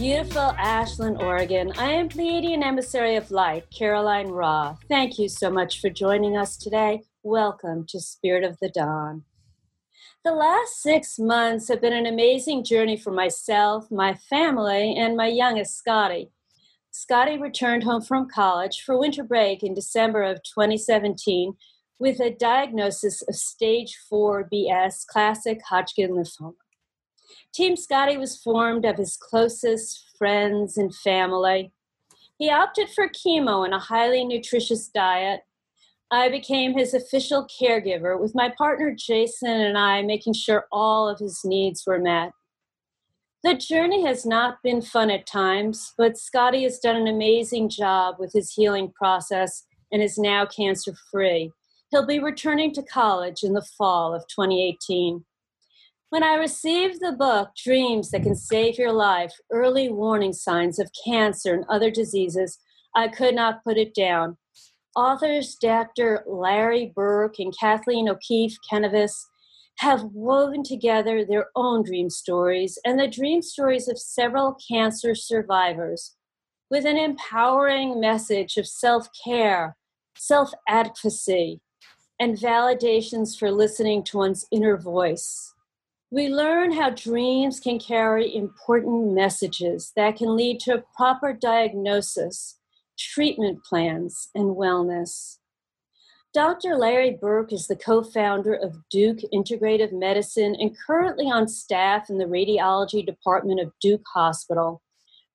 beautiful Ashland, Oregon. I am Pleiadian Emissary of Light, Caroline Roth. Thank you so much for joining us today. Welcome to Spirit of the Dawn. The last 6 months have been an amazing journey for myself, my family, and my youngest, Scotty. Scotty returned home from college for winter break in December of 2017 with a diagnosis of stage 4 BS, classic Hodgkin lymphoma. Team Scotty was formed of his closest friends and family. He opted for chemo and a highly nutritious diet. I became his official caregiver with my partner Jason and I making sure all of his needs were met. The journey has not been fun at times, but Scotty has done an amazing job with his healing process and is now cancer-free. He'll be returning to college in the fall of 2018. When I received the book, Dreams That Can Save Your Life, Early Warning Signs of Cancer and Other Diseases, I could not put it down. Authors Dr. Larry Burk and Kathleen O'Keefe-Kanavos have woven together their own dream stories and the dream stories of several cancer survivors with an empowering message of self-care, self-advocacy, and validations for listening to one's inner voice. We learn how dreams can carry important messages that can lead to a proper diagnosis, treatment plans, and wellness. Dr. Larry Burk is the co-founder of Duke Integrative Medicine and currently on staff in the radiology department of Duke Hospital,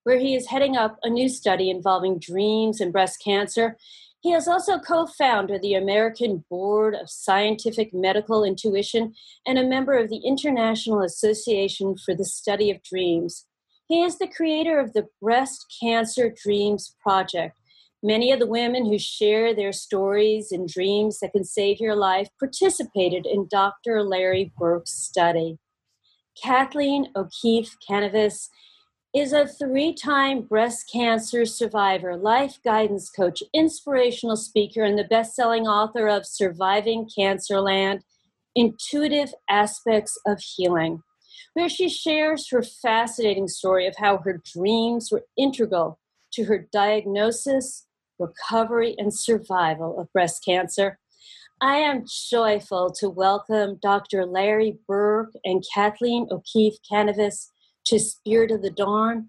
where he is heading up a new study involving dreams and breast cancer. He has also co-founded the American Board of Scientific Medical Intuition and a member of the International Association for the Study of Dreams. He is the creator of the Breast Cancer Dreams Project. Many of the women who share their stories and dreams that can save your life participated in Dr. Larry Burke's study. Kathleen O'Keefe-Kanavos is a 3-time breast cancer survivor, life guidance coach, inspirational speaker, and the best-selling author of Surviving Cancerland, Intuitive Aspects of Healing, where she shares her fascinating story of how her dreams were integral to her diagnosis, recovery, and survival of breast cancer. I am joyful to welcome Dr. Larry Burk and Kathleen O'Keefe-Kanavos to Spirit of the Dawn.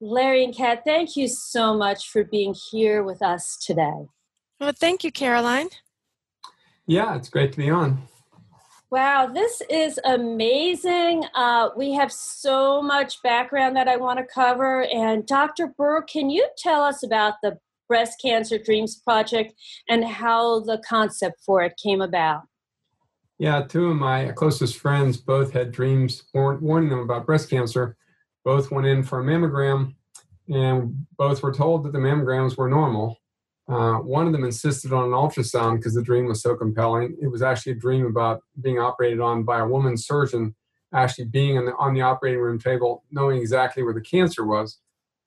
Larry and Kat, thank you so much for being here with us today. Well, thank you, Caroline. Yeah, it's great to be on. Wow, this is amazing. We have so much background that I want to cover. And Dr. Burk, can you tell us about the Breast Cancer Dreams Project and how the concept for it came about? Yeah, 2 of my closest friends both had dreams warning them about breast cancer. Both went in for a mammogram, and both were told that the mammograms were normal. One of them insisted on an ultrasound because the dream was so compelling. It was actually a dream about being operated on by a woman surgeon, actually being on the operating room table, knowing exactly where the cancer was.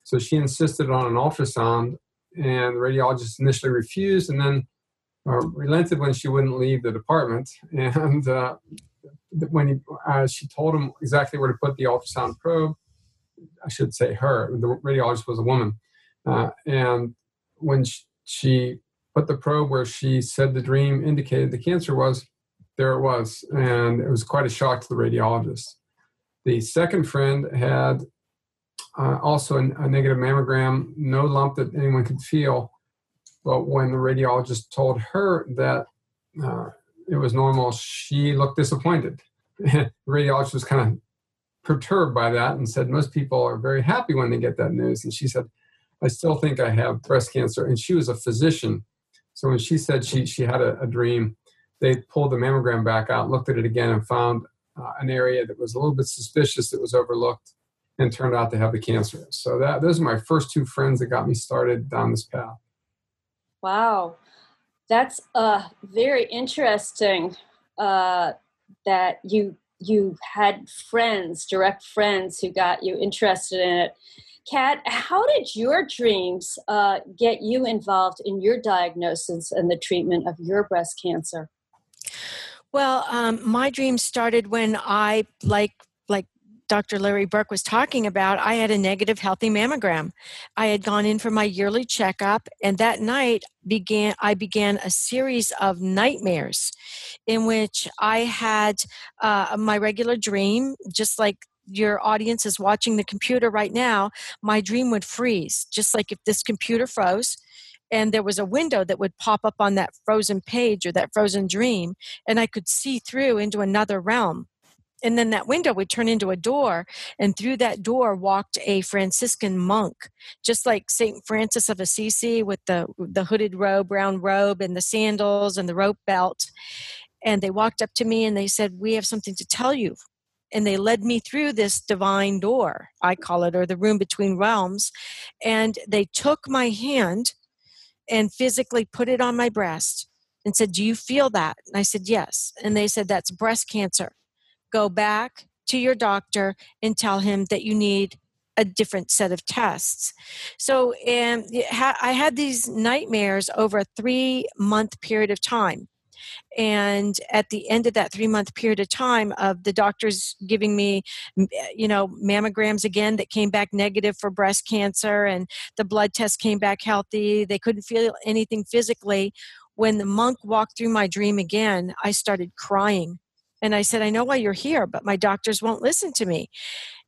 So she insisted on an ultrasound, and the radiologist initially refused, and then relented when she wouldn't leave the department. And when she told him exactly where to put the ultrasound probe, I should say her, the radiologist was a woman. And when she put the probe where she said the dream indicated the cancer was, there it was. And it was quite a shock to the radiologist. The second friend had also a negative mammogram, no lump that anyone could feel. But when the radiologist told her that it was normal, she looked disappointed. The radiologist was kind of perturbed by that and said, most people are very happy when they get that news. And she said, I still think I have breast cancer. And she was a physician. So when she said she had a dream, they pulled the mammogram back out, looked at it again, and found an area that was a little bit suspicious that was overlooked and turned out to have the cancer. So those are my first 2 friends that got me started down this path. Wow, that's very interesting that you had friends, direct friends, who got you interested in it. Kat, how did your dreams get you involved in your diagnosis and the treatment of your breast cancer? Well, my dreams started when I, like Dr. Larry Burk was talking about, I had a negative healthy mammogram. I had gone in for my yearly checkup, and that night I began a series of nightmares in which I had my regular dream, just like your audience is watching the computer right now, my dream would freeze, just like if this computer froze. And there was a window that would pop up on that frozen page or that frozen dream, and I could see through into another realm. And then that window would turn into a door, and through that door walked a Franciscan monk, just like Saint Francis of Assisi, with the hooded robe, brown robe, and the sandals and the rope belt. And they walked up to me and they said, "We have something to tell you." And they led me through this divine door, I call it, or the room between realms. And they took my hand and physically put it on my breast and said, "Do you feel that?" And I said, "Yes." And they said, "That's breast cancer. Go back to your doctor and tell him that you need a different set of tests." So I had these nightmares over a 3-month period of time. And at the end of that 3-month period of time of the doctors giving me, mammograms again that came back negative for breast cancer, and the blood test came back healthy. They couldn't feel anything physically. When the monk walked through my dream again, I started crying. And I said, "I know why you're here, but my doctors won't listen to me.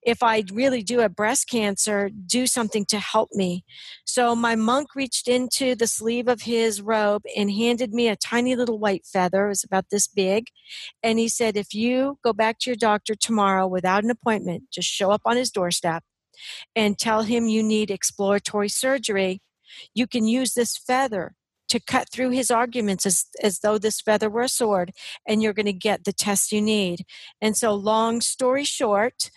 If I really do have breast cancer, do something to help me." So my monk reached into the sleeve of his robe and handed me a tiny little white feather. It was about this big. And he said, "If you go back to your doctor tomorrow without an appointment, just show up on his doorstep and tell him you need exploratory surgery. You can use this feather to cut through his arguments as though this feather were a sword, and you're going to get the tests you need." And so long story short,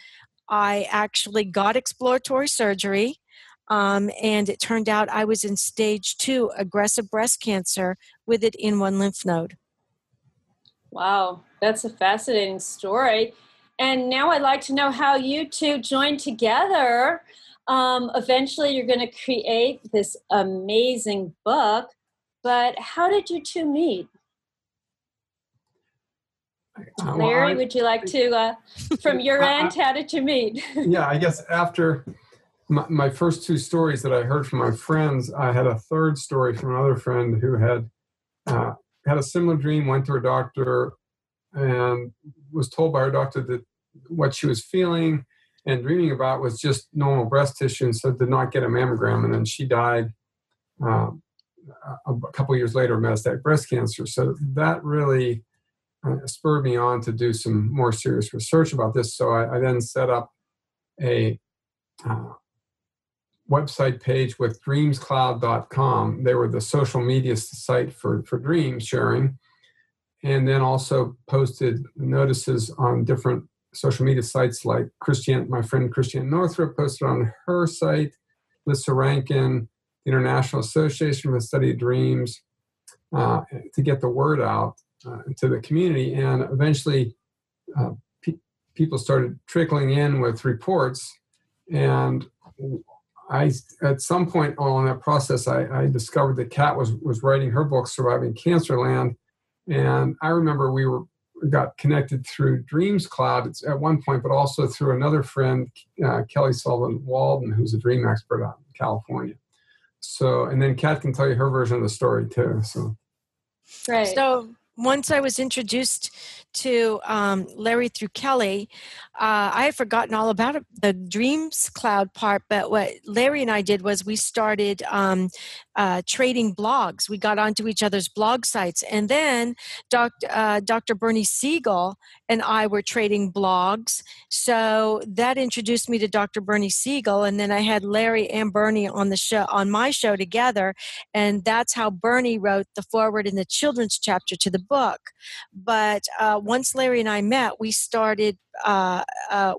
I actually got exploratory surgery, and it turned out I was in stage 2 aggressive breast cancer with it in one lymph node. Wow, that's a fascinating story. And now I'd like to know how you two joined together. Eventually, you're going to create this amazing book, but how did you two meet? Larry, would you like to, from your end, how did you meet? Yeah, I guess after my first two stories that I heard from my friends, I had a third story from another friend who had had a similar dream, went to her doctor, and was told by her doctor that what she was feeling and dreaming about was just normal breast tissue, and so did not get a mammogram. And then she died a couple years later of metastatic breast cancer. So that really spurred me on to do some more serious research about this. So I then set up a website page with dreamscloud.com. They were the social media site for dream sharing. And then also posted notices on different social media sites like my friend Christiane Northrup posted on her site, Lissa Rankin, the International Association for the Study of Dreams, to get the word out to the community. And eventually people started trickling in with reports. And at some point on that process, I discovered that Kat was writing her book, Surviving Cancerland. And I remember we got connected through Dreams Cloud at one point, but also through another friend, Kelly Sullivan Walden, who's a dream expert out in California. So, and then Kat can tell you her version of the story too. So, right. So once I was introduced to Larry through Kelly, I had forgotten all about the Dreams Cloud part, but what Larry and I did was we started trading blogs. We got onto each other's blog sites, and then Dr. Bernie Siegel and I were trading blogs, so that introduced me to Dr. Bernie Siegel, and then I had Larry and Bernie on my show together, and that's how Bernie wrote the foreword in the children's chapter to the book. But once Larry and I met, we started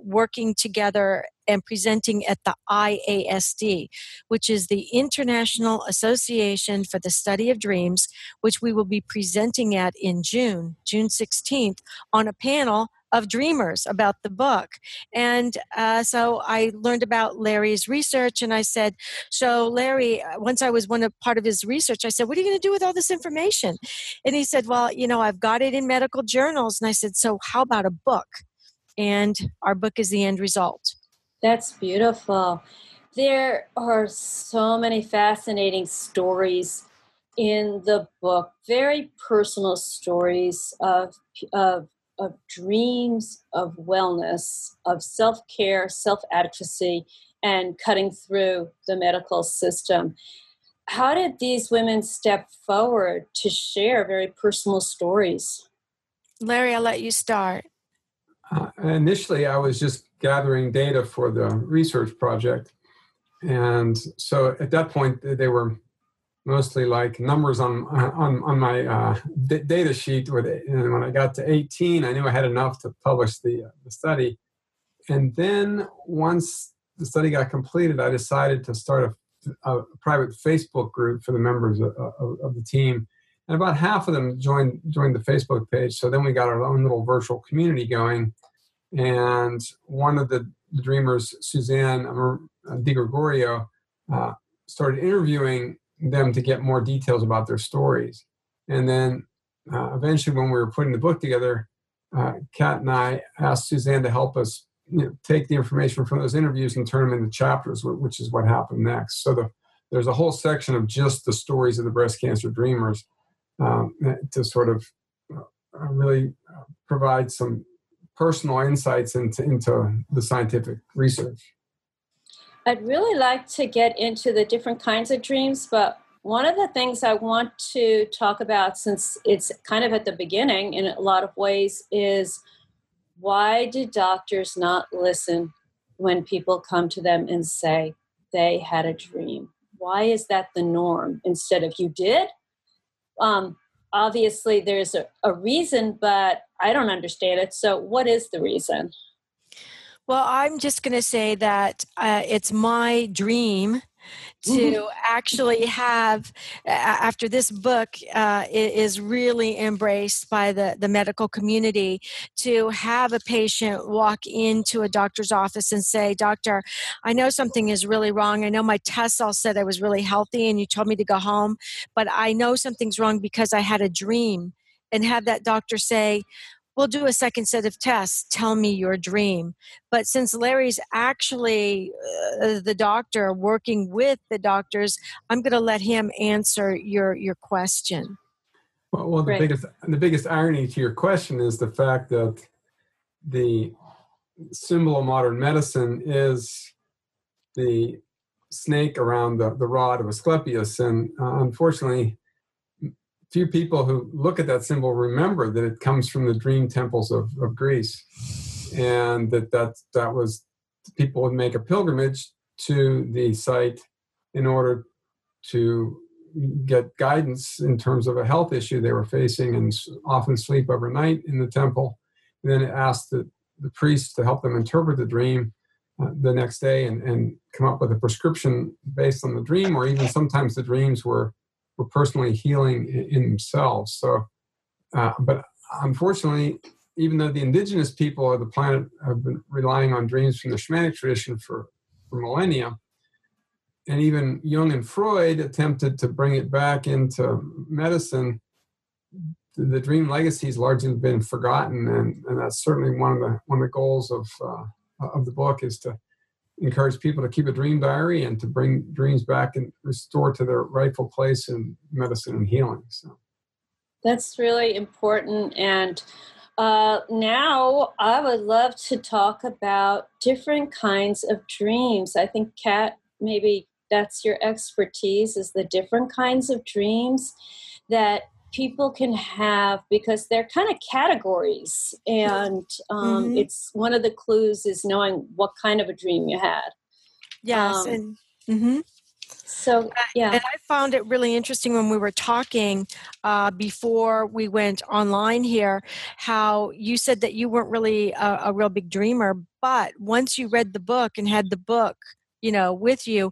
working together and presenting at the IASD, which is the International Association for the Study of Dreams, which we will be presenting at in June 16th, on a panel of dreamers about the book. And so I learned about Larry's research, and I said, so Larry, once I was part of his research, I said, "What are you going to do with all this information?" And he said, "Well, I've got it in medical journals." And I said, "So how about a book?" and our book is the end result. That's beautiful. There are so many fascinating stories in the book, very personal stories of dreams, of wellness, of self-care, self-advocacy, and cutting through the medical system. How did these women step forward to share very personal stories? Larry, I'll let you start. Initially, I was just gathering data for the research project. And so at that point, they were mostly like numbers on my data sheet. And when I got to 18, I knew I had enough to publish the study. And then once the study got completed, I decided to start a private Facebook group for the members of the team. And about half of them joined the Facebook page. So then we got our own little virtual community going. And one of the dreamers, Suzanne DiGregorio, started interviewing them to get more details about their stories. And then eventually when we were putting the book together, Kat and I asked Suzanne to help us take the information from those interviews and turn them into chapters, which is what happened next. So there's a whole section of just the stories of the breast cancer dreamers to sort of really provide some personal insights into the scientific research. I'd really like to get into the different kinds of dreams, but one of the things I want to talk about, since it's kind of at the beginning in a lot of ways, is why do doctors not listen when people come to them and say they had a dream? Why is that the norm instead of you did? Obviously, there's a reason, but I don't understand it. So what is the reason? Well, I'm just going to say that it's my dream to actually have, after this book is really embraced by the medical community, to have a patient walk into a doctor's office and say, "Doctor, I know something is really wrong. I know my tests all said I was really healthy and you told me to go home, but I know something's wrong because I had a dream." And have that doctor say, "We'll do a second set of tests. Tell me your dream." But since Larry's actually the doctor working with the doctors, I'm going to let him answer your question. Well, the biggest irony to your question is the fact that the symbol of modern medicine is the snake around the rod of Asclepius, and unfortunately, few people who look at that symbol remember that it comes from the dream temples of Greece, and that was, people would make a pilgrimage to the site in order to get guidance in terms of a health issue they were facing, and often sleep overnight in the temple, and then ask the priest to help them interpret the dream the next day and come up with a prescription based on the dream, or even sometimes the dreams were personally healing in themselves. So, but unfortunately, even though the indigenous people of the planet have been relying on dreams from the shamanic tradition for millennia, and even Jung and Freud attempted to bring it back into medicine, the dream legacy has largely been forgotten, and that's certainly one of the goals of the book, is to encourage people to keep a dream diary and to bring dreams back and restore to their rightful place in medicine and healing. So that's really important. And now I would love to talk about different kinds of dreams. I think, Kat, maybe that's your expertise, is the different kinds of dreams that people can have, because they're kind of categories, and it's one of the clues is knowing what kind of a dream you had. Yes. So, yeah. And I found it really interesting when we were talking before we went online here, how you said that you weren't really a real big dreamer, but once you read the book and had the book with you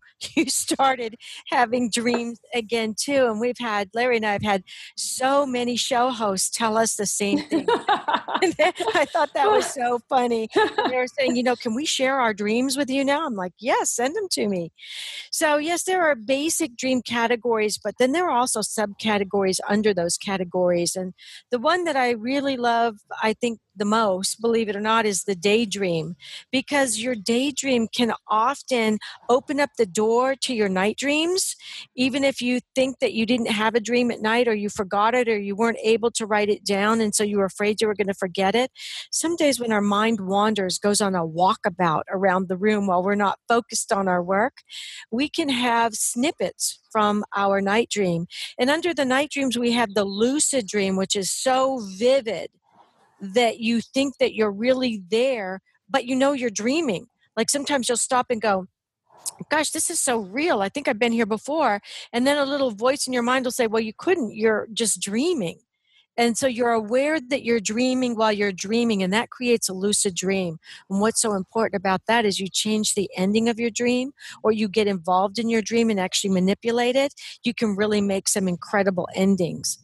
started having dreams again too. And we've had, Larry and I have had so many show hosts tell us the same thing. I thought that was so funny. They were saying, "Can we share our dreams with you now?" I'm like, "Yes, send them to me." So yes, there are basic dream categories, but then there are also subcategories under those categories. And the one that I really love, I think the most, believe it or not, is the daydream, because your daydream can often open up the door to your night dreams. Even if you think that you didn't have a dream at night, or you forgot it, or you weren't able to write it down, and so you were afraid you were going to forget it. Some days when our mind wanders, goes on a walkabout around the room while we're not focused on our work, we can have snippets from our night dream. And under the night dreams, we have the lucid dream, which is so vivid that you think that you're really there, but you know you're dreaming. Like sometimes you'll stop and go, gosh, this is so real. I think I've been here before. And then a little voice in your mind will say, well, you couldn't. You're just dreaming. And so you're aware that you're dreaming while you're dreaming, and that creates a lucid dream. And what's so important about that is you change the ending of your dream, or you get involved in your dream and actually manipulate it. You can really make some incredible endings.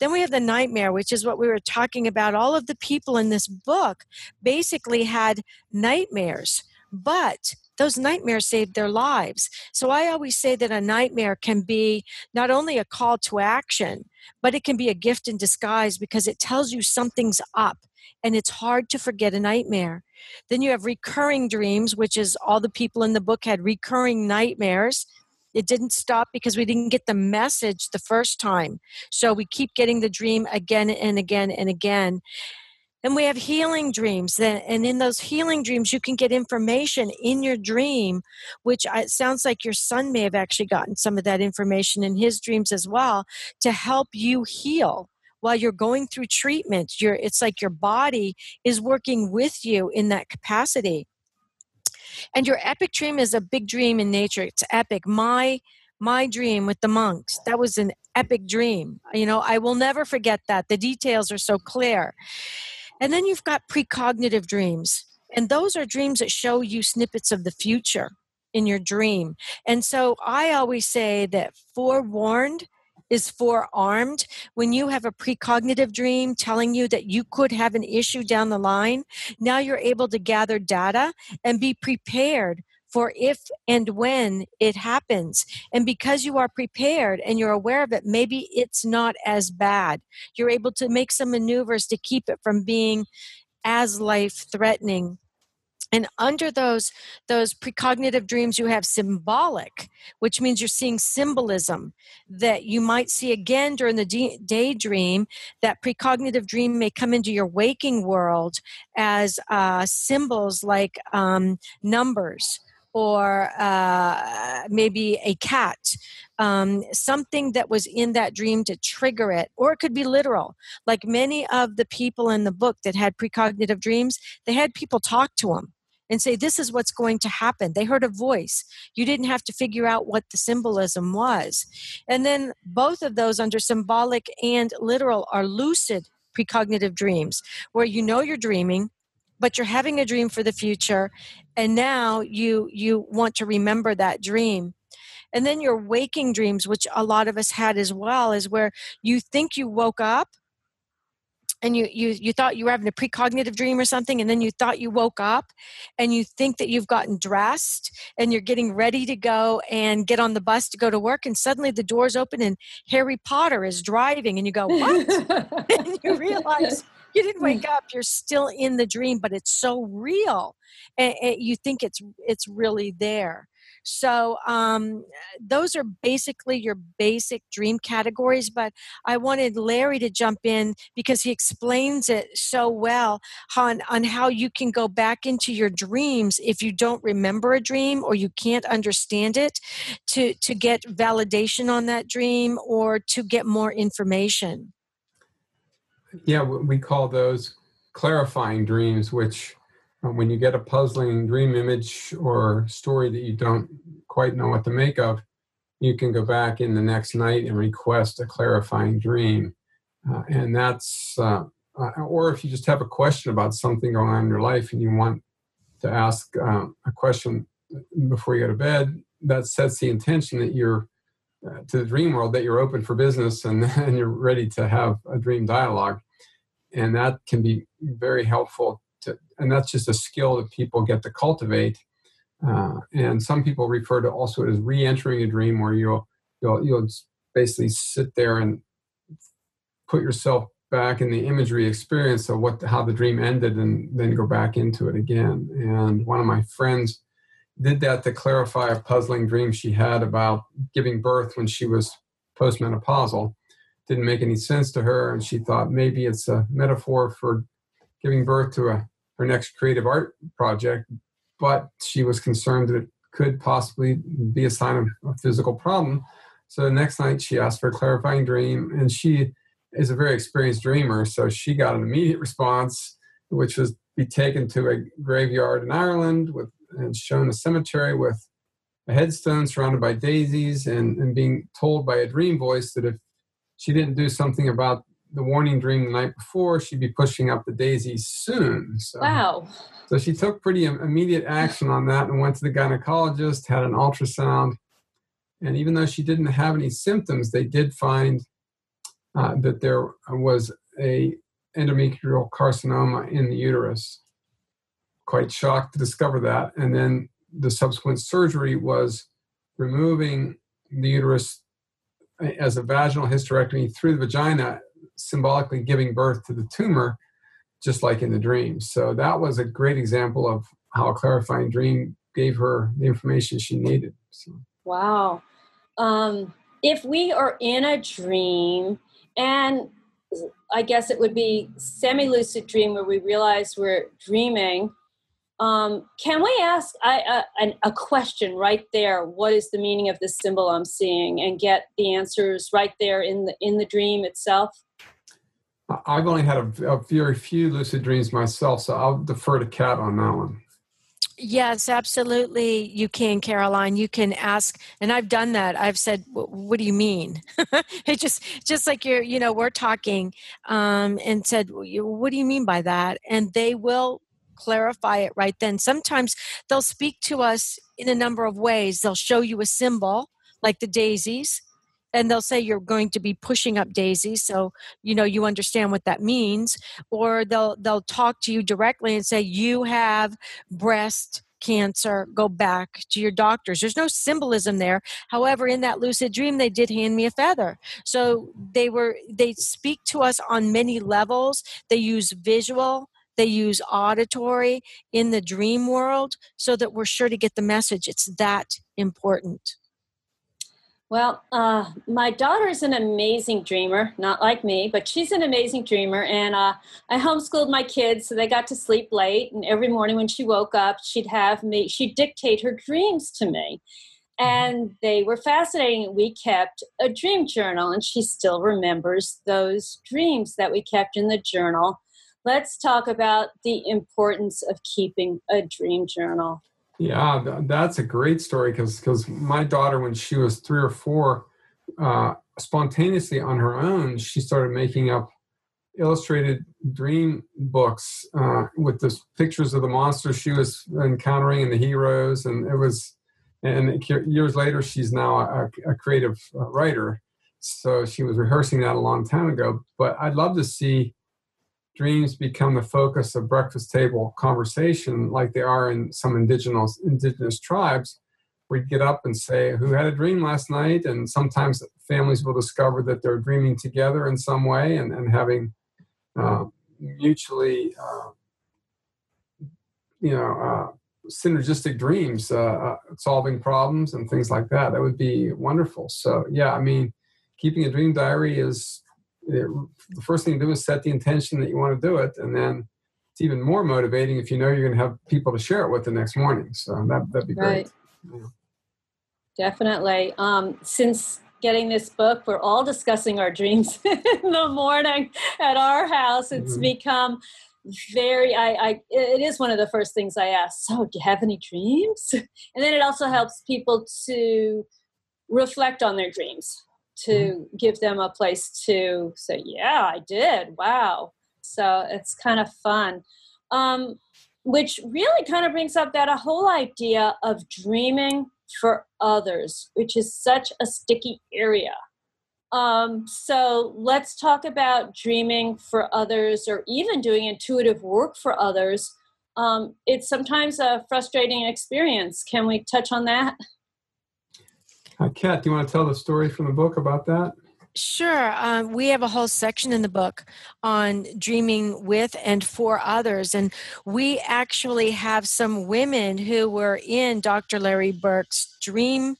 Then we have the nightmare, which is what we were talking about. All of the people in this book basically had nightmares, but those nightmares saved their lives. So I always say that a nightmare can be not only a call to action, but it can be a gift in disguise, because it tells you something's up and it's hard to forget a nightmare. Then you have recurring dreams, which is all the people in the book had recurring nightmares. It didn't stop because we didn't get the message the first time. So we keep getting the dream again and again and again. And we have healing dreams. And in those healing dreams, you can get information in your dream, which it sounds like your son may have actually gotten some of that information in his dreams as well, to help you heal while you're going through treatment. It's like your body is working with you in that capacity. And your epic dream is a big dream in nature. It's epic. My dream with the monks, that was an epic dream. You know, I will never forget that. The details are so clear. And then you've got precognitive dreams. And those are dreams that show you snippets of the future in your dream. And so I always say that forewarned is forearmed. When you have a precognitive dream telling you that you could have an issue down the line, now you're able to gather data and be prepared for if and when it happens. And because you are prepared and you're aware of it, maybe it's not as bad. You're able to make some maneuvers to keep it from being as life-threatening. And under those precognitive dreams, you have symbolic, which means you're seeing symbolism that you might see again during the daydream. That precognitive dream may come into your waking world as symbols like numbers, or maybe a cat, something that was in that dream to trigger it. Or it could be literal. Like many of the people in the book that had precognitive dreams, they had people talk to them and say, this is what's going to happen. They heard a voice. You didn't have to figure out what the symbolism was. And then both of those, under symbolic and literal, are lucid precognitive dreams, where you know you're dreaming, but you're having a dream for the future, and now you want to remember that dream. And then your waking dreams, which a lot of us had as well, is where you think you woke up, and you thought you were having a precognitive dream or something, and then you thought you woke up, and you think that you've gotten dressed, and you're getting ready to go and get on the bus to go to work, and suddenly the doors open, and Harry Potter is driving, and you go, what? And you realize you didn't wake up. You're still in the dream, but it's so real, and you think it's really there. So those are basically your basic dream categories. But I wanted Larry to jump in because he explains it so well on how you can go back into your dreams if you don't remember a dream or you can't understand it, to get validation on that dream or to get more information. Yeah, we call those clarifying dreams, which when you get a puzzling dream image or story that you don't quite know what to make of, you can go back in the next night and request a clarifying dream. And that's, or if you just have a question about something going on in your life and you want to ask a question before you go to bed, that sets the intention that you're to the dream world, that you're open for business and you're ready to have a dream dialogue. And that can be very helpful. And that's just a skill that people get to cultivate. And some people refer to also as re-entering a dream, where you'll basically sit there and put yourself back in the imagery experience of how the dream ended and then go back into it again. And one of my friends did that to clarify a puzzling dream she had about giving birth when she was postmenopausal. Didn't make any sense to her, and she thought maybe it's a metaphor for giving birth to her next creative art project, but she was concerned that it could possibly be a sign of a physical problem. So the next night she asked for a clarifying dream, and she is a very experienced dreamer, so she got an immediate response, which was be taken to a graveyard in Ireland and shown a cemetery with a headstone surrounded by daisies, and being told by a dream voice that if she didn't do something about the warning dream the night before, she'd be pushing up the daisies soon. So, wow. So she took pretty immediate action on that and went to the gynecologist, had an ultrasound. And even though she didn't have any symptoms, they did find that there was an endometrial carcinoma in the uterus. Quite shocked to discover that. And then the subsequent surgery was removing the uterus as a vaginal hysterectomy through the vagina, symbolically giving birth to the tumor, just like in the dream. So that was a great example of how a clarifying dream gave her the information she needed. So. Wow. If we are in a dream, and I guess it would be semi-lucid dream where we realize we're dreaming, can we ask a question right there? What is the meaning of this symbol I'm seeing? And get the answers right there in the dream itself? I've only had a very few lucid dreams myself, so I'll defer to Kat on that one. Yes, absolutely. You can, Caroline. You can ask, and I've done that. I've said, "What do you mean?" It just like we're talking, and said, "What do you mean by that?" And they will clarify it right then. Sometimes they'll speak to us in a number of ways. They'll show you a symbol like the daisies, and they'll say you're going to be pushing up daisies, so you understand what that means. Or they'll talk to you directly and say you have breast cancer, go back to your doctors. There's no symbolism there. However, in that lucid dream, they did hand me a feather. So they speak to us on many levels. They use visual, they use auditory in the dream world so that we're sure to get the message. It's that important. Well, my daughter is an amazing dreamer, not like me, but she's an amazing dreamer. And I homeschooled my kids, so they got to sleep late. And every morning when she woke up, she'd dictate her dreams to me. And they were fascinating. We kept a dream journal, and she still remembers those dreams that we kept in the journal. Let's talk about the importance of keeping a dream journal. Yeah, that's a great story because my daughter, when she was 3 or 4, spontaneously on her own, she started making up illustrated dream books with the pictures of the monsters she was encountering and the heroes. And years later, she's now a creative writer. So she was rehearsing that a long time ago. But I'd love to see dreams become the focus of breakfast table conversation like they are in some indigenous tribes. We'd get up and say, who had a dream last night? And sometimes families will discover that they're dreaming together in some way and having mutually, synergistic dreams, solving problems and things like that. That would be wonderful. So, yeah, I mean, keeping a dream diary is... the first thing to do is set the intention that you want to do it, and then it's even more motivating if you know you're going to have people to share it with the next morning. So that'd be great. Right. Yeah. Definitely. Since getting this book, we're all discussing our dreams in the morning at our house. It's become very, it is one of the first things I ask. So, do you have any dreams? And then it also helps people to reflect on their dreams, to give them a place to say, yeah, I did. Wow. So it's kind of fun. Which really kind of brings up that a whole idea of dreaming for others, which is such a sticky area. So let's talk about dreaming for others or even doing intuitive work for others. It's sometimes a frustrating experience. Can we touch on that? Kat, do you want to tell the story from the book about that? Sure. We have a whole section in the book on dreaming with and for others. And we actually have some women who were in Dr. Larry Burk's dream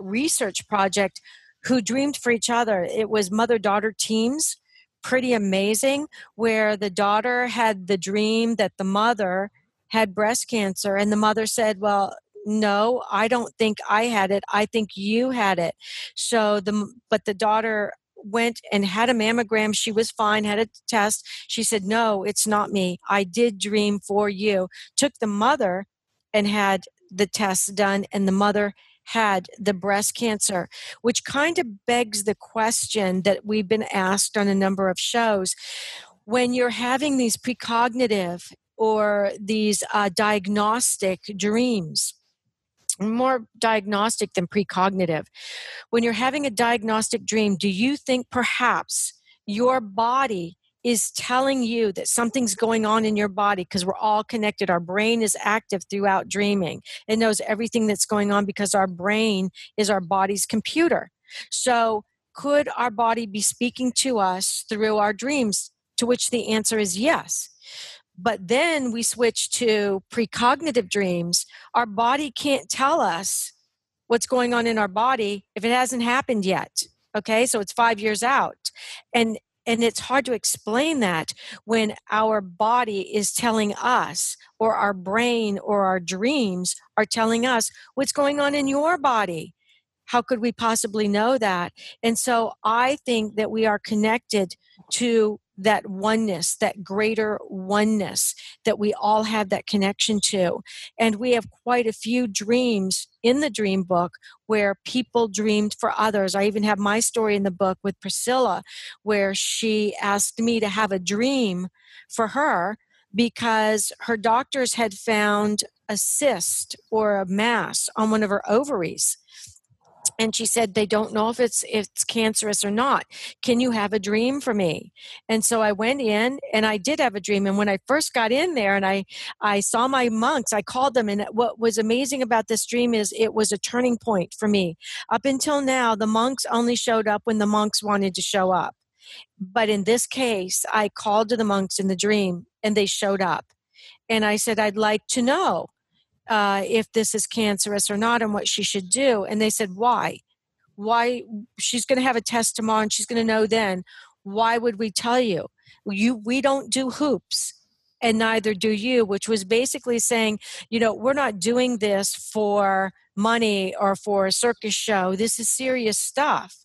research project who dreamed for each other. It was mother-daughter teams, pretty amazing, where the daughter had the dream that the mother had breast cancer. And the mother said, well, no, I don't think I had it. I think you had it. So but the daughter went and had a mammogram. She was fine, had a test. She said, no, it's not me. I did dream for you. Took the mother and had the test done, and the mother had the breast cancer, which kind of begs the question that we've been asked on a number of shows. When you're having these precognitive or these diagnostic dreams, more diagnostic than precognitive. When you're having a diagnostic dream, do you think perhaps your body is telling you that something's going on in your body? Because we're all connected. Our brain is active throughout dreaming. It knows everything that's going on because our brain is our body's computer. So could our body be speaking to us through our dreams? To which the answer is yes. But then we switch to precognitive dreams. Our body can't tell us what's going on in our body if it hasn't happened yet. Okay, so it's 5 years out. And it's hard to explain that when our body is telling us, or our brain or our dreams are telling us what's going on in your body. How could we possibly know that? And so I think that we are connected to that oneness, that greater oneness that we all have that connection to. And we have quite a few dreams in the dream book where people dreamed for others. I even have my story in the book with Priscilla, where she asked me to have a dream for her because her doctors had found a cyst or a mass on one of her ovaries. And she said, they don't know if it's cancerous or not. Can you have a dream for me? And so I went in and I did have a dream. And when I first got in there and I saw my monks, I called them. And what was amazing about this dream is it was a turning point for me. Up until now, the monks only showed up when the monks wanted to show up. But in this case, I called to the monks in the dream and they showed up. And I said, I'd like to know if this is cancerous or not and what she should do. And they said, why? She's going to have a test tomorrow and she's going to know then. Why would we tell you? We don't do hoops and neither do you, which was basically saying, we're not doing this for money or for a circus show. This is serious stuff.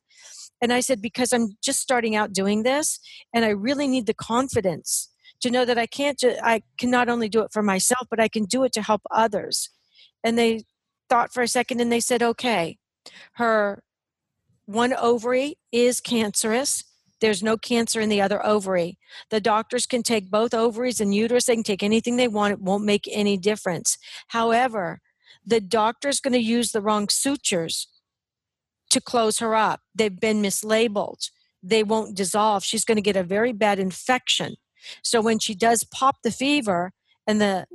And I said, because I'm just starting out doing this and I really need the confidence to know that I can not only do it for myself, but I can do it to help others. And they thought for a second and they said, okay, her one ovary is cancerous. There's no cancer in the other ovary. The doctors can take both ovaries and uterus. They can take anything they want. It won't make any difference. However, the doctor's going to use the wrong sutures to close her up. They've been mislabeled. They won't dissolve. She's going to get a very bad infection. So when she does pop the fever and the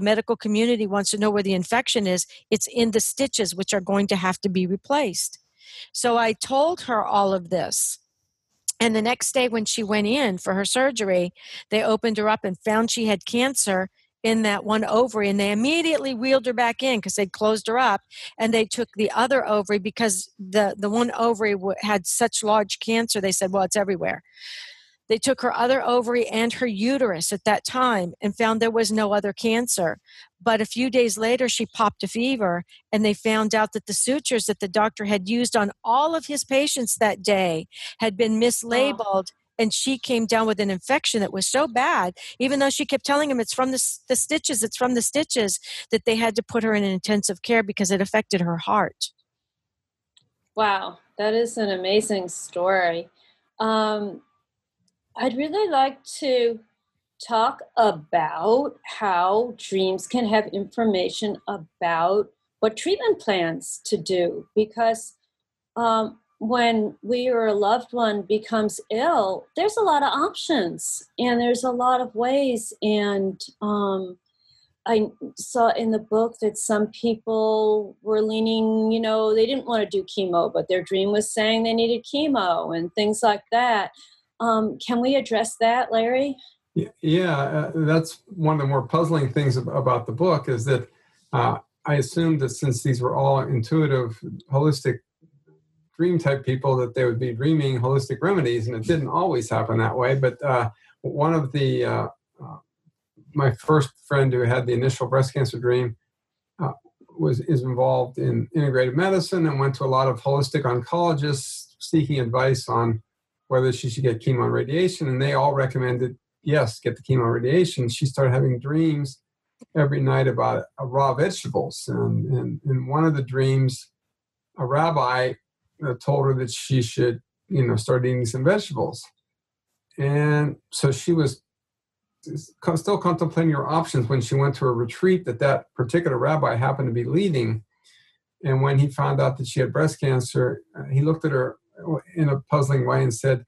medical community wants to know where the infection is, it's in the stitches, which are going to have to be replaced. So I told her all of this. And the next day when she went in for her surgery, they opened her up and found she had cancer in that one ovary. And they immediately wheeled her back in because they closed her up. And they took the other ovary because the one ovary had such large cancer. They said, well, it's everywhere. They took her other ovary and her uterus at that time and found there was no other cancer. But a few days later, she popped a fever, and they found out that the sutures that the doctor had used on all of his patients that day had been mislabeled, and she came down with an infection that was so bad, even though she kept telling him it's from the stitches, that they had to put her in intensive care because it affected her heart. Wow, that is an amazing story. I'd really like to talk about how dreams can have information about what treatment plans to do, because when we or a loved one becomes ill, there's a lot of options and there's a lot of ways. And I saw in the book that some people were leaning, you know, they didn't want to do chemo, but their dream was saying they needed chemo and things like that. Can we address that, Larry? Yeah, that's one of the more puzzling things about the book is that I assumed that since these were all intuitive, holistic dream type people, that they would be dreaming holistic remedies, and it didn't always happen that way. But one of the my first friend who had the initial breast cancer dream is involved in integrative medicine and went to a lot of holistic oncologists seeking advice on whether she should get chemo and radiation, and they all recommended, yes, get the chemo and radiation. She started having dreams every night about raw vegetables, and in one of the dreams, a rabbi told her that she should, you know, start eating some vegetables. And so she was still contemplating her options when she went to a retreat that that particular rabbi happened to be leading. And when he found out that she had breast cancer, he looked at her in a puzzling way and said,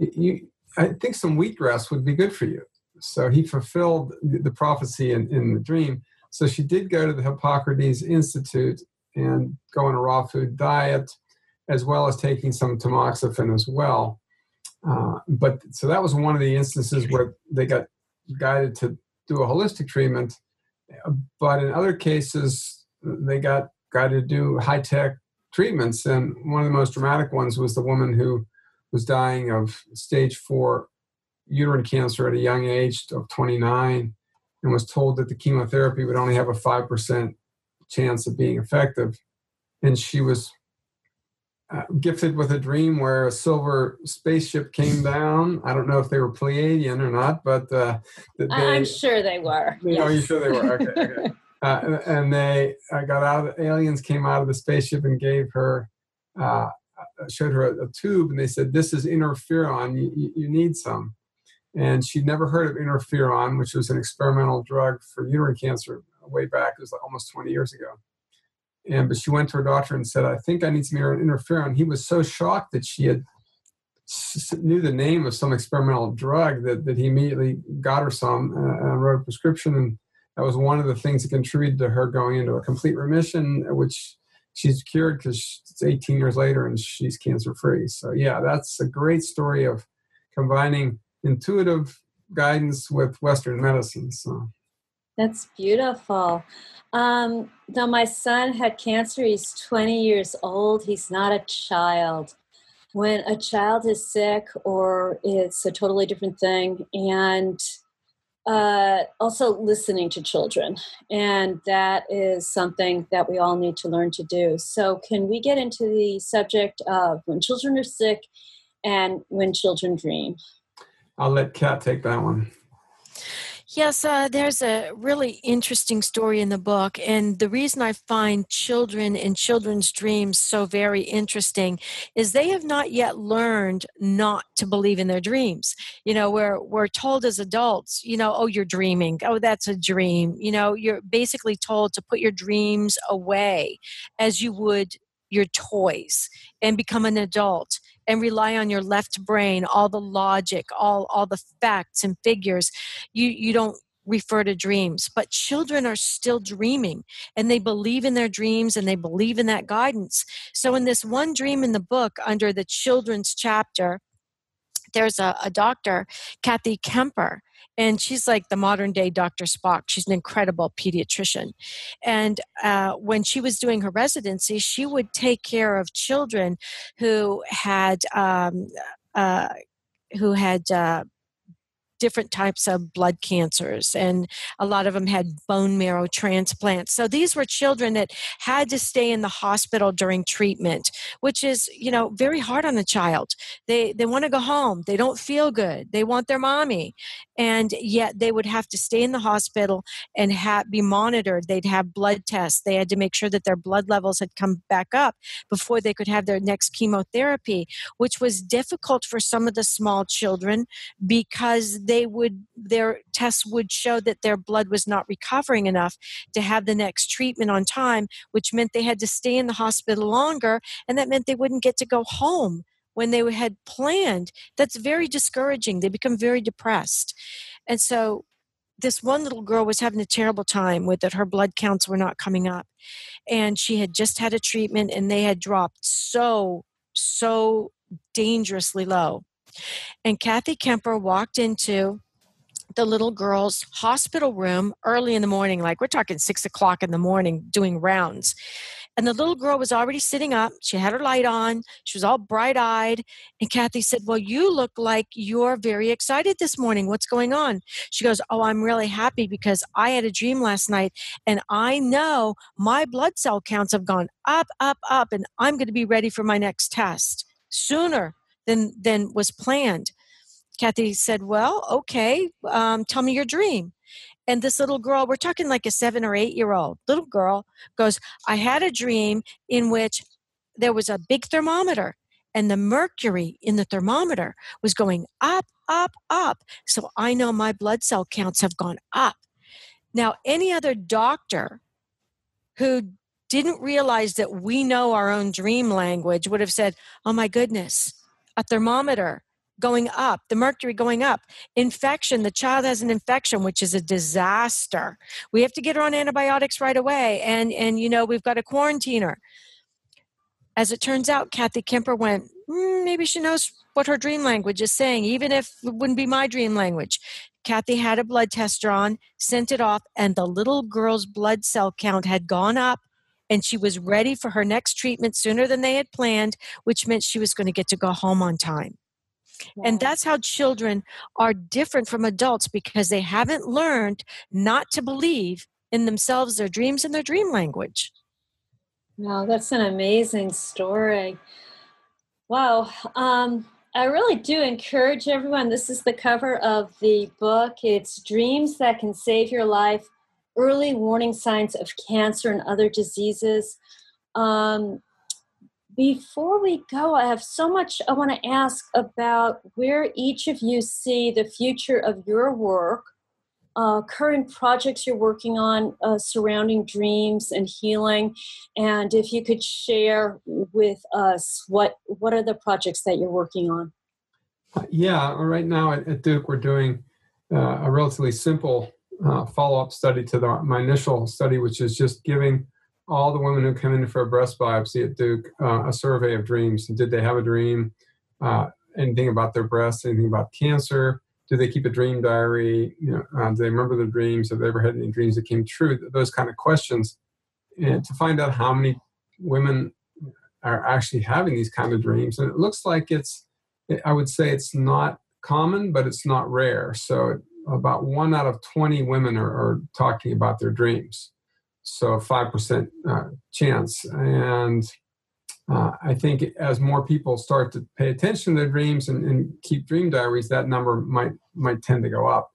I think some wheatgrass would be good for you. So he fulfilled the prophecy in the dream. So she did go to the Hippocrates Institute and go on a raw food diet, as well as taking some tamoxifen as well. But so that was one of the instances where they got guided to do a holistic treatment. But in other cases, they got guided to do high-tech treatments. And one of the most dramatic ones was the woman who was dying of stage 4 uterine cancer at a young age of 29 and was told that the chemotherapy would only have a 5% chance of being effective. And she was gifted with a dream where a silver spaceship came down. I don't know if they were Pleiadian or not, but I'm sure they were. You know, yes. You're sure they were. Okay. Okay. And they aliens came out of the spaceship and gave her, showed her a tube, and they said, "This is interferon. You need some." And she'd never heard of interferon, which was an experimental drug for uterine cancer way back. It was like almost 20 years ago. But she went to her doctor and said, "I think I need some interferon." He was so shocked that she had knew the name of some experimental drug that he immediately got her some and wrote a prescription. And that was one of the things that contributed to her going into a complete remission, which she's cured because it's 18 years later and she's cancer-free. So, yeah, that's a great story of combining intuitive guidance with Western medicine. So. That's beautiful. Though my son had cancer, he's 20 years old. He's not a child. When a child is sick, or it's a totally different thing, and also listening to children. And that is something that we all need to learn to do. So can we get into the subject of when children are sick and when children dream? I'll let Kat take that one. Yes, there's a really interesting story in the book, and the reason I find children and children's dreams so very interesting is they have not yet learned not to believe in their dreams. You know, we're told as adults, you know, oh, you're dreaming. Oh, that's a dream. You know, you're basically told to put your dreams away as you would your toys and become an adult and rely on your left brain, all the logic, all the facts and figures. You don't refer to dreams, but children are still dreaming, and they believe in their dreams, and they believe in that guidance. So in this one dream in the book under the children's chapter, there's a doctor, Kathy Kemper, and she's like the modern day Dr. Spock. She's an incredible pediatrician. And when she was doing her residency, she would take care of children who had different types of blood cancers, and a lot of them had bone marrow transplants. So these were children that had to stay in the hospital during treatment, which is, you know, very hard on the child. They want to go home. They don't feel good. They want their mommy. And yet they would have to stay in the hospital and be monitored. They'd have blood tests. They had to make sure that their blood levels had come back up before they could have their next chemotherapy, which was difficult for some of the small children because their tests would show that their blood was not recovering enough to have the next treatment on time, which meant they had to stay in the hospital longer, and that meant they wouldn't get to go home when they had planned. That's very discouraging. They become very depressed. And so this one little girl was having a terrible time with it. Her blood counts were not coming up. And she had just had a treatment, and they had dropped so dangerously low. And Kathy Kemper walked into the little girl's hospital room early in the morning, like we're talking 6 o'clock in the morning, doing rounds. And the little girl was already sitting up. She had her light on. She was all bright-eyed. And Kathy said, well, you look like you're very excited this morning. What's going on? She goes, oh, I'm really happy because I had a dream last night, and I know my blood cell counts have gone up, up, up, and I'm going to be ready for my next test sooner than was planned. Kathy said, well, okay, tell me your dream. And this little girl, we're talking like a 7 or 8 year old little girl, goes, I had a dream in which there was a big thermometer and the mercury in the thermometer was going up, up, up. So I know my blood cell counts have gone up. Now, any other doctor who didn't realize that we know our own dream language would have said, oh my goodness, a thermometer going up, the mercury going up, infection, the child has an infection, which is a disaster. We have to get her on antibiotics right away. And you know, we've got to quarantine her. As it turns out, Kathy Kemper went, maybe she knows what her dream language is saying, even if it wouldn't be my dream language. Kathy had a blood test drawn, sent it off, and the little girl's blood cell count had gone up, and she was ready for her next treatment sooner than they had planned, which meant she was going to get to go home on time. Wow. And that's how children are different from adults, because they haven't learned not to believe in themselves, their dreams, and their dream language. Wow, that's an amazing story. Wow. I really do encourage everyone. This is the cover of the book. It's Dreams That Can Save Your Life, Early Warning Signs of Cancer and Other Diseases. Before we go, I have so much I want to ask about where each of you see the future of your work, current projects you're working on surrounding dreams and healing, and if you could share with us what are the projects that you're working on? Yeah, right now at Duke we're doing a relatively simple follow-up study to my initial study, which is just giving all the women who come in for a breast biopsy at Duke, a survey of dreams. Did they have a dream? Anything about their breasts? Anything about cancer? Do they keep a dream diary? You know, do they remember their dreams? Have they ever had any dreams that came true? Those kind of questions. And to find out how many women are actually having these kind of dreams. And it looks like I would say it's not common, but it's not rare. So about 1 out of 20 women are talking about their dreams. So 5% chance. And I think as more people start to pay attention to their dreams and keep dream diaries, that number might tend to go up.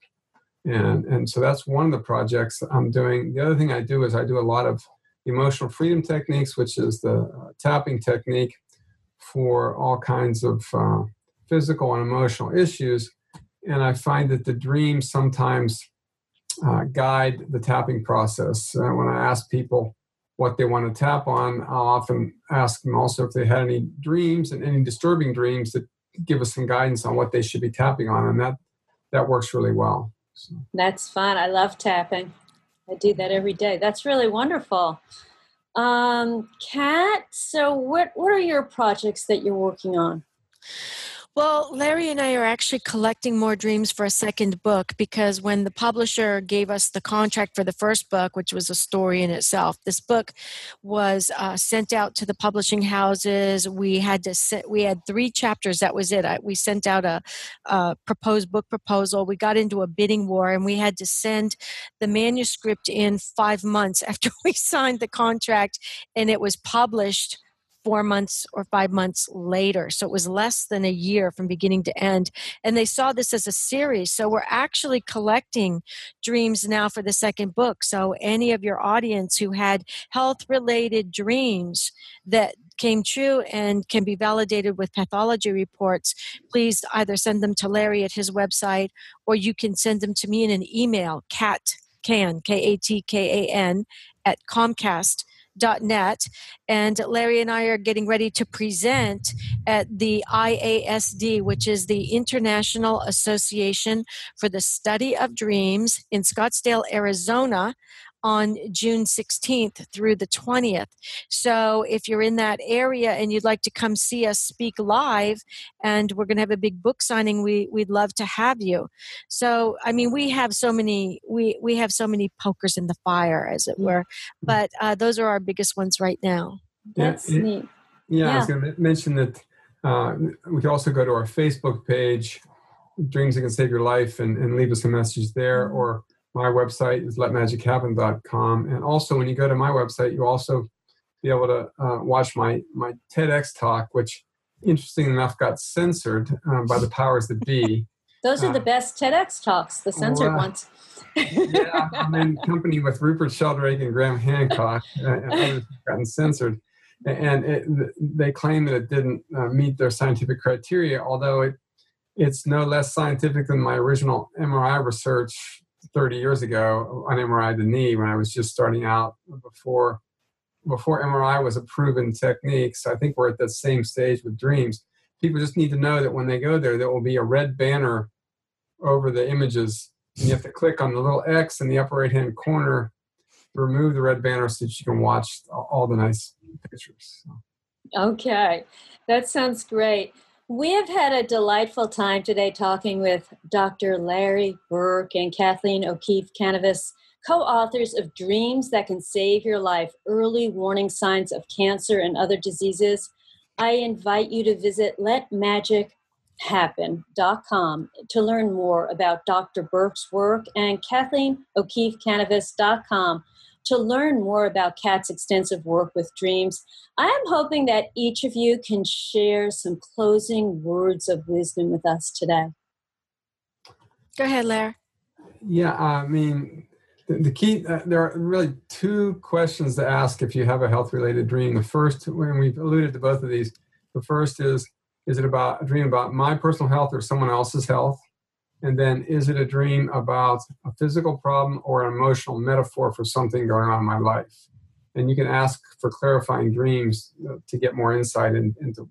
And so that's one of the projects I'm doing. The other thing I do is I do a lot of emotional freedom techniques, which is the tapping technique for all kinds of physical and emotional issues. And I find that the dreams sometimes guide the tapping process. When I ask people what they want to tap on, I'll often ask them also if they had any dreams and any disturbing dreams that give us some guidance on what they should be tapping on. And that works really well. So. That's fun. I love tapping. I do that every day. That's really wonderful. Kat, so what are your projects that you're working on? Well, Larry and I are actually collecting more dreams for a second book, because when the publisher gave us the contract for the first book, which was a story in itself, this book was sent out to the publishing houses. We had 3 chapters. That was it. We sent out a proposed book proposal. We got into a bidding war, and we had to send the manuscript in 5 months after we signed the contract, and it was published 4 months or 5 months later. So it was less than a year from beginning to end. And they saw this as a series. So we're actually collecting dreams now for the second book. So any of your audience who had health-related dreams that came true and can be validated with pathology reports, please either send them to Larry at his website, or you can send them to me in an email, katkan, K-A-T-K-A-N, at Comcast. .net, and Larry and I are getting ready to present at the IASD, which is the International Association for the Study of Dreams in Scottsdale, Arizona, on June 16th through the 20th. So if you're in that area and you'd like to come see us speak live, and we're going to have a big book signing, we'd love to have you. So, I mean, we have so many pokers in the fire, as it were, but those are our biggest ones right now. That's neat. Yeah, I was going to mention that we can also go to our Facebook page, Dreams That Can Save Your Life, and leave us a message there, or my website is LetMagicHappen.com. And also, when you go to my website, you'll also be able to watch my TEDx talk, which, interestingly enough, got censored by the powers that be. Those are the best TEDx talks, the censored ones. Yeah, I'm in company with Rupert Sheldrake and Graham Hancock, and others have gotten censored. And they claim that it didn't meet their scientific criteria, although it's no less scientific than my original MRI research 30 years ago on MRI of the knee, when I was just starting out before MRI was a proven technique. So I think we're at that same stage with dreams. People just need to know that when they go there will be a red banner over the images. And you have to click on the little X in the upper right-hand corner to remove the red banner so that you can watch all the nice pictures. So. Okay. That sounds great. We have had a delightful time today talking with Dr. Larry Burk and Kathleen O'Keefe-Kanavos, co-authors of Dreams That Can Save Your Life, Early Warning Signs of Cancer and Other Diseases. I invite you to visit LetMagicHappen.com to learn more about Dr. Burk's work, and Kathleen O'Keefe-Kanavos.com to learn more about Kat's extensive work with dreams. I am hoping that each of you can share some closing words of wisdom with us today. Go ahead, Larry. Yeah, I mean, the key, there are really two questions to ask if you have a health-related dream. The first, when we've alluded to both of these, the first is it about a dream about my personal health or someone else's health? And then, is it a dream about a physical problem or an emotional metaphor for something going on in my life? And you can ask for clarifying dreams to get more insight into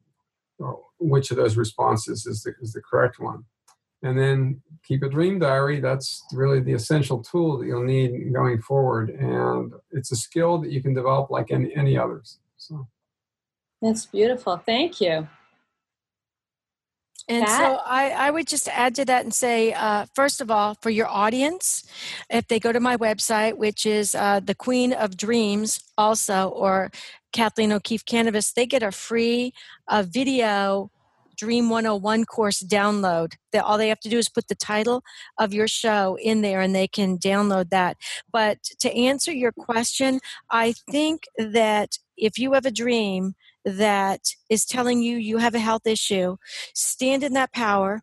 which of those responses is the correct one. And then keep a dream diary. That's really the essential tool that you'll need going forward. And it's a skill that you can develop like any others. So. That's beautiful. Thank you. And so I would just add to that and say, first of all, for your audience, if they go to my website, which is the Queen of Dreams also, or Kathleen O'Keefe-Kanavos, they get a free video Dream 101 course download. All they have to do is put the title of your show in there and they can download that. But to answer your question, I think that if you have a dream that is telling you you have a health issue, stand in that power,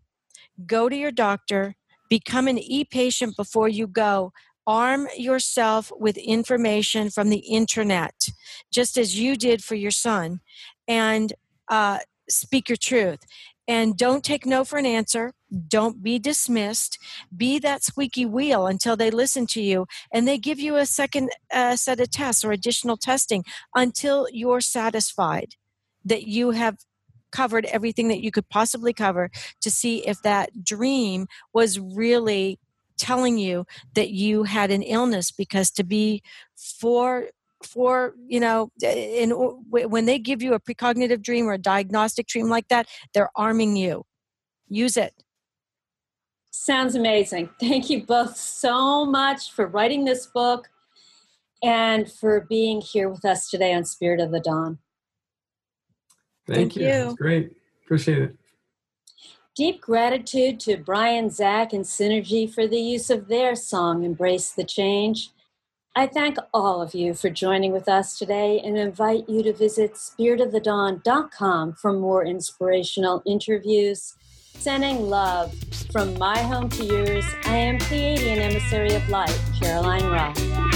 go to your doctor, become an e-patient before you go. Arm yourself with information from the internet, just as you did for your son, and speak your truth. And don't take no for an answer. Don't be dismissed. Be that squeaky wheel until they listen to you and they give you a second set of tests or additional testing until you're satisfied that you have covered everything that you could possibly cover to see if that dream was really telling you that you had an illness. Because to be when they give you a precognitive dream or a diagnostic dream like that, they're arming you. Use it. Sounds amazing. Thank you both so much for writing this book and for being here with us today on Spirit of the Dawn. Thank you. That's great. Appreciate it. Deep gratitude to Brian, Zach, and Synergy for the use of their song, Embrace the Change. I thank all of you for joining with us today and invite you to visit spiritofthedawn.com for more inspirational interviews. Sending love from my home to yours, I am Pleiadian Emissary of Light, Caroline Roth.